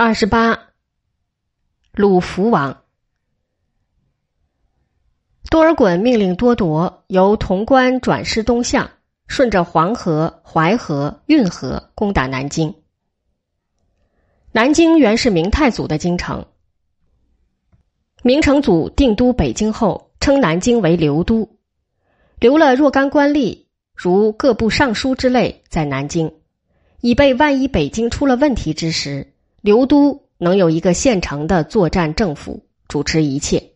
28. 鲁福王。多尔衮命令多铎由潼关转师东向，顺着黄河、淮河、运河攻打南京。南京原是明太祖的京城，明成祖定都北京后，称南京为留都，留了若干官吏，如各部尚书之类在南京，以备万一北京出了问题之时，留都能有一个现成的作战政府主持一切。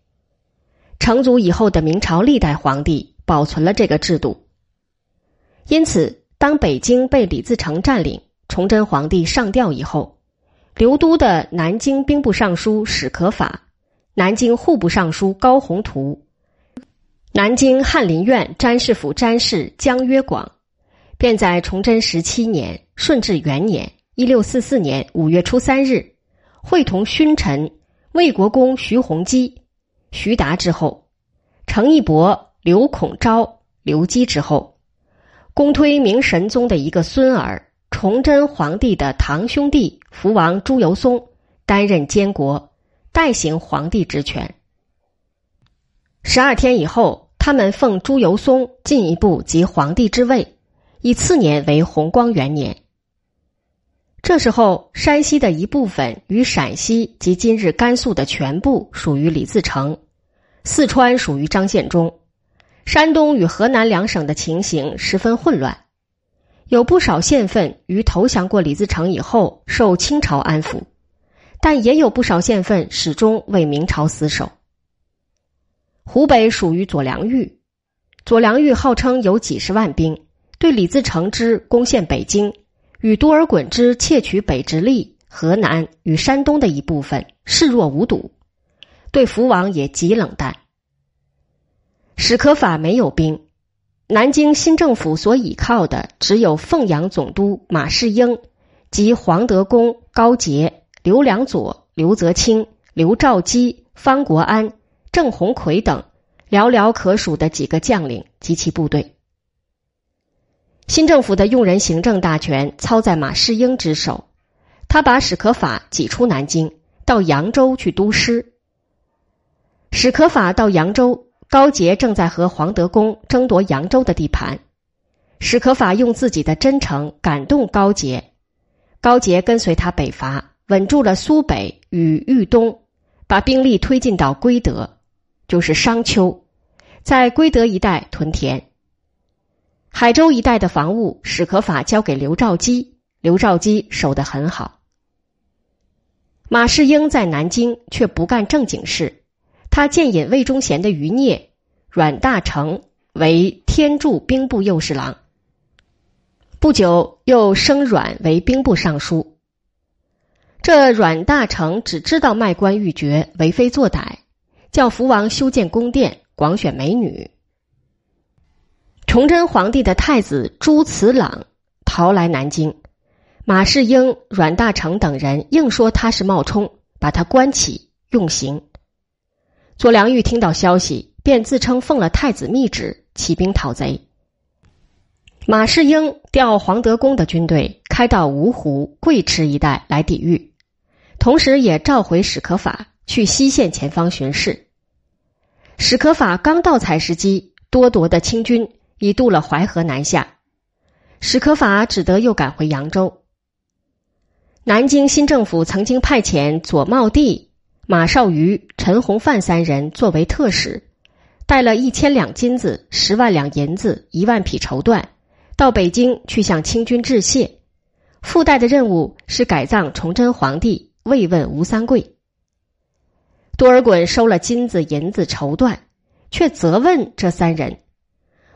成祖以后的明朝历代皇帝保存了这个制度，因此当北京被李自成占领，崇祯皇帝上吊以后，留都的南京兵部尚书史可法、南京户部尚书高宏图、南京翰林院詹事府詹事江曰广，便在崇祯17年顺治元年1644年5月初3日会同勋臣魏国公徐弘基、徐达之后，程一伯、刘孔昭、刘基之后，公推明神宗的一个孙儿，崇祯皇帝的堂兄弟福王朱由崧担任监国，代行皇帝职权。12天以后，他们奉朱由崧进一步即皇帝之位，以次年为弘光元年。这时候山西的一部分与陕西及今日甘肃的全部属于李自成，四川属于张献忠，山东与河南两省的情形十分混乱，有不少县份于投降过李自成以后受清朝安抚，但也有不少县份始终为明朝死守。湖北属于左良玉，左良玉号称有几十万兵，对李自成之攻陷北京与多尔衮之窃取北直隶、河南与山东的一部分视若无睹，对福王也极冷淡。史可法没有兵，南京新政府所倚靠的只有凤阳总督马士英及黄德公、高杰、刘良佐、刘泽清、刘兆基、方国安、郑鸿逵等寥寥可数的几个将领及其部队。新政府的用人行政大权操在马士英之手，他把史可法挤出南京，到扬州去督师。史可法到扬州，高杰正在和黄德公争夺扬州的地盘，史可法用自己的真诚感动高杰，高杰跟随他北伐，稳住了苏北与豫东，把兵力推进到归德，就是商丘，在归德一带屯田。海州一带的防务史可法交给刘兆基，刘兆基守得很好。马士英在南京却不干正经事，他荐引魏忠贤的余孽阮大铖为天柱兵部右侍郎，不久又升阮为兵部尚书。这阮大铖只知道卖官鬻爵、为非作歹，叫福王修建宫殿、广选美女。崇祯皇帝的太子朱慈朗逃来南京，马士英、阮大铖等人硬说他是冒充，把他关起用刑。左良玉听到消息，便自称奉了太子密旨，起兵讨贼。马士英调黄德公的军队开到芜湖、贵池一带来抵御，同时也召回史可法去西线前方巡视。史可法刚到采石矶，多铎的清军已渡了淮河南下，史可法只得又赶回扬州。南京新政府曾经派遣左茂帝、马绍瑜、陈洪范三人作为特使，带了1000两金子、10万两银子、1万匹绸缎到北京去向清军致谢，附带的任务是改葬崇祯皇帝，慰问吴三桂。多尔衮收了金子、银子、绸缎，却责问这三人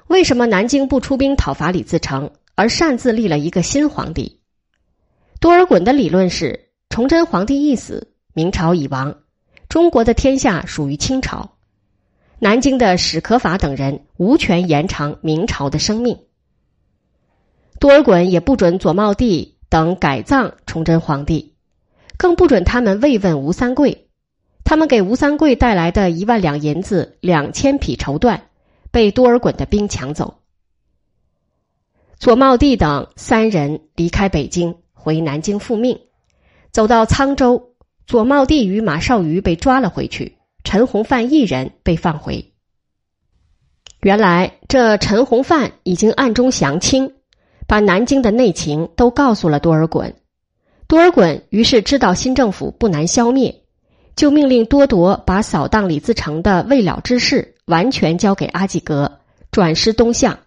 为什么南京不出兵讨伐李自成，而擅自立了一个新皇帝。多尔衮的理论是，崇祯皇帝一死，明朝已亡，中国的天下属于清朝，南京的史可法等人无权延长明朝的生命。多尔衮也不准左茂帝等改葬崇祯皇帝，更不准他们慰问吴三桂，他们给吴三桂带来的1万两银子、2000匹绸缎被多尔衮的兵抢走。左茂帝等三人离开北京回南京复命，走到沧州，左茂帝与马绍瑜被抓了回去，陈洪范一人被放回。原来这陈洪范已经暗中降清，把南京的内情都告诉了多尔衮。多尔衮于是知道新政府不难消灭，就命令多铎把扫荡李自成的未了之事完全交给阿济格，转师东向，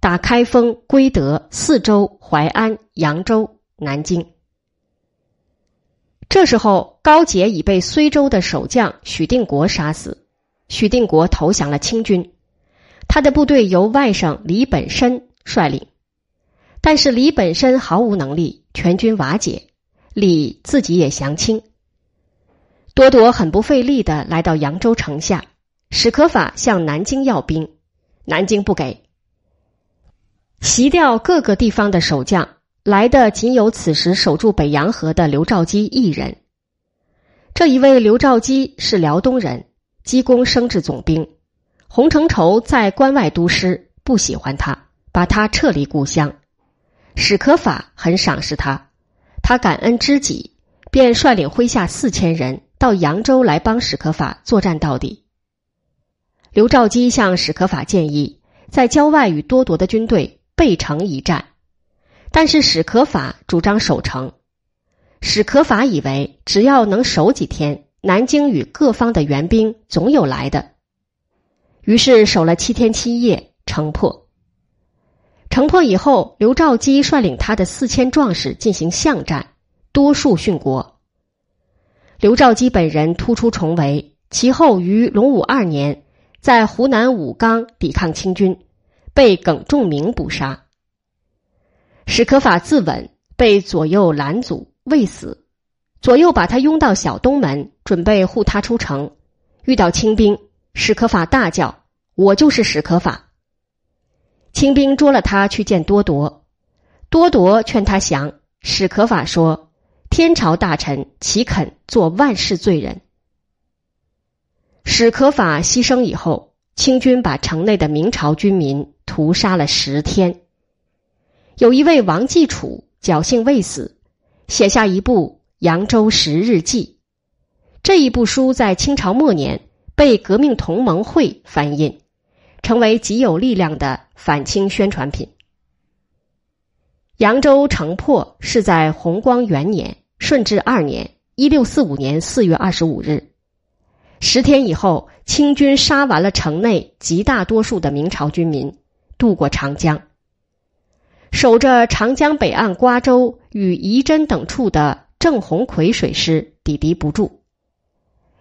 打开封、归德、四州、淮安、扬州、南京。这时候高杰已被睢州的守将许定国杀死，许定国投降了清军，他的部队由外甥李本深率领。但是李本深毫无能力，全军瓦解，李自己也降清。多铎很不费力地来到扬州城下，史可法向南京要兵，南京不给。袭掉各个地方的守将，来的仅有此时守住北洋河的刘兆基一人。这一位刘兆基是辽东人，积功升至总兵，洪承畴在关外督师，不喜欢他，把他撤离故乡。史可法很赏识他，他感恩知己，便率领麾下4000人到扬州来帮史可法作战到底。刘兆基向史可法建议在郊外与多铎的军队背城一战，但是史可法主张守城。史可法以为只要能守几天，南京与各方的援兵总有来的，于是守了7天7夜，城破。城破以后，刘兆基率领他的4000壮士进行巷战，多数殉国。刘兆基本人突出重围，其后于隆武2年在湖南武冈抵抗清军，被耿仲明捕杀。史可法自刎，被左右拦阻未死，左右把他拥到小东门，准备护他出城。遇到清兵，史可法大叫：“我就是史可法！”清兵捉了他去见多铎，多铎劝他降。史可法说：“天朝大臣岂肯做万世罪人？”史可法牺牲以后，清军把城内的明朝军民屠杀了10天。有一位王继楚侥幸未死，写下一部《扬州10日记》，这一部书在清朝末年被革命同盟会翻印，成为极有力量的反清宣传品。扬州城破是在弘光元年顺治2年1645年4月25日。10天以后，清军杀完了城内极大多数的明朝军民，渡过长江。守着长江北岸瓜州与仪真等处的郑鸿逵水师抵敌不住。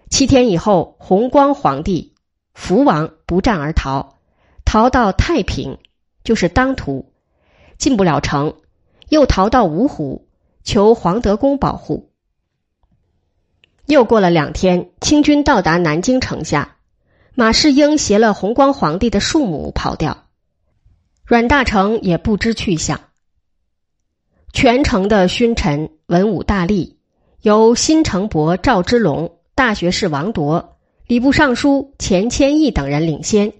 7天以后，弘光皇帝福王不战而逃，逃到太平，就是当涂，进不了城，又逃到芜湖，求黄德功保护。又过了2天，清军到达南京城下，马士英携了弘光皇帝的庶母跑掉，阮大铖也不知去向。全城的勋臣文武大吏，由新城伯赵之龙、大学士王铎、礼部尚书钱谦益等人领先，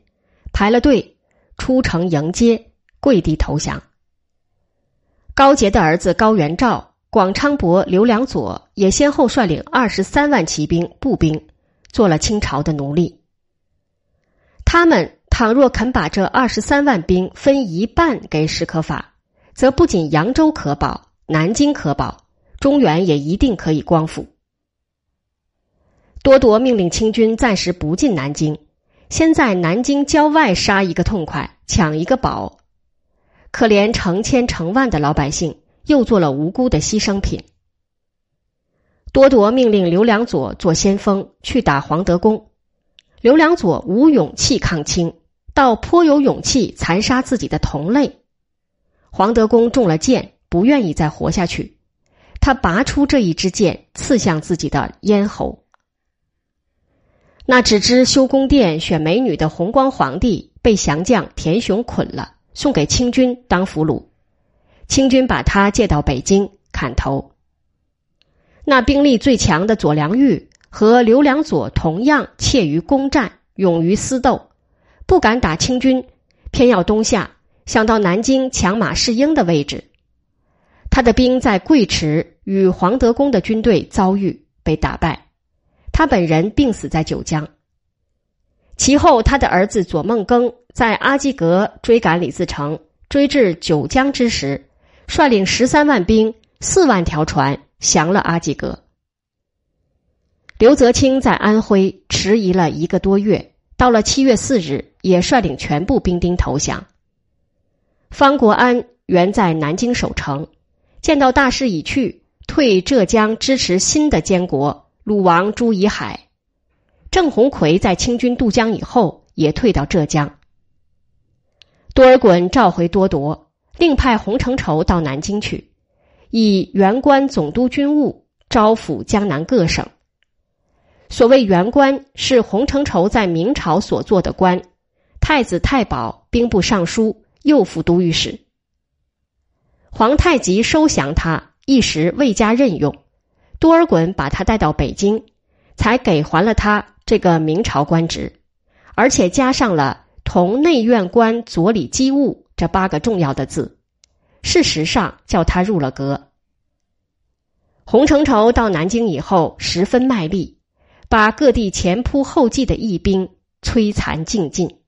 排了队出城迎接，跪地投降。高杰的儿子高元照、广昌伯刘良佐也先后率领23万骑兵步兵，做了清朝的奴隶。他们倘若肯把这23万兵分一半给史可法，则不仅扬州可保，南京可保，中原也一定可以光复。多铎命令清军暂时不进南京，先在南京郊外杀一个痛快，抢一个宝。可怜成千成万的老百姓又做了无辜的牺牲品。多铎命令刘良佐做先锋去打黄德功，刘良佐无勇气抗清，倒颇有勇气残杀自己的同类。黄德功中了箭，不愿意再活下去，他拔出这一支箭，刺向自己的咽喉。那只知修宫殿选美女的弘光皇帝被降将田雄捆了，送给清军当俘虏，清军把他借到北京砍头。那兵力最强的左良玉和刘良佐同样怯于攻战，勇于私斗，不敢打清军，偏要东下，想到南京抢马士英的位置。他的兵在桂池与黄德功的军队遭遇，被打败，他本人病死在九江。其后他的儿子左梦庚在阿济格追赶李自成，追至九江之时，率领13万兵、4万条船降了阿济格。刘泽清在安徽迟疑了1个多月，到了7月4日也率领全部兵丁投降。方国安原在南京守城，见到大势已去，退浙江支持新的监国鲁王朱以海。郑鸿逵在清军渡江以后也退到浙江。多尔衮召回多铎，另派洪承畴到南京去，以原官总督军务，招抚江南各省。所谓原官，是洪承畴在明朝所做的官，太子太保、兵部尚书、右副都御史。皇太极收降他，一时未加任用，多尔衮把他带到北京，才给还了他这个明朝官职，而且加上了同内院官左理机务这8个重要的字，事实上叫他入了阁。洪承畴到南京以后十分卖力，把各地前仆后继的义兵摧残尽尽。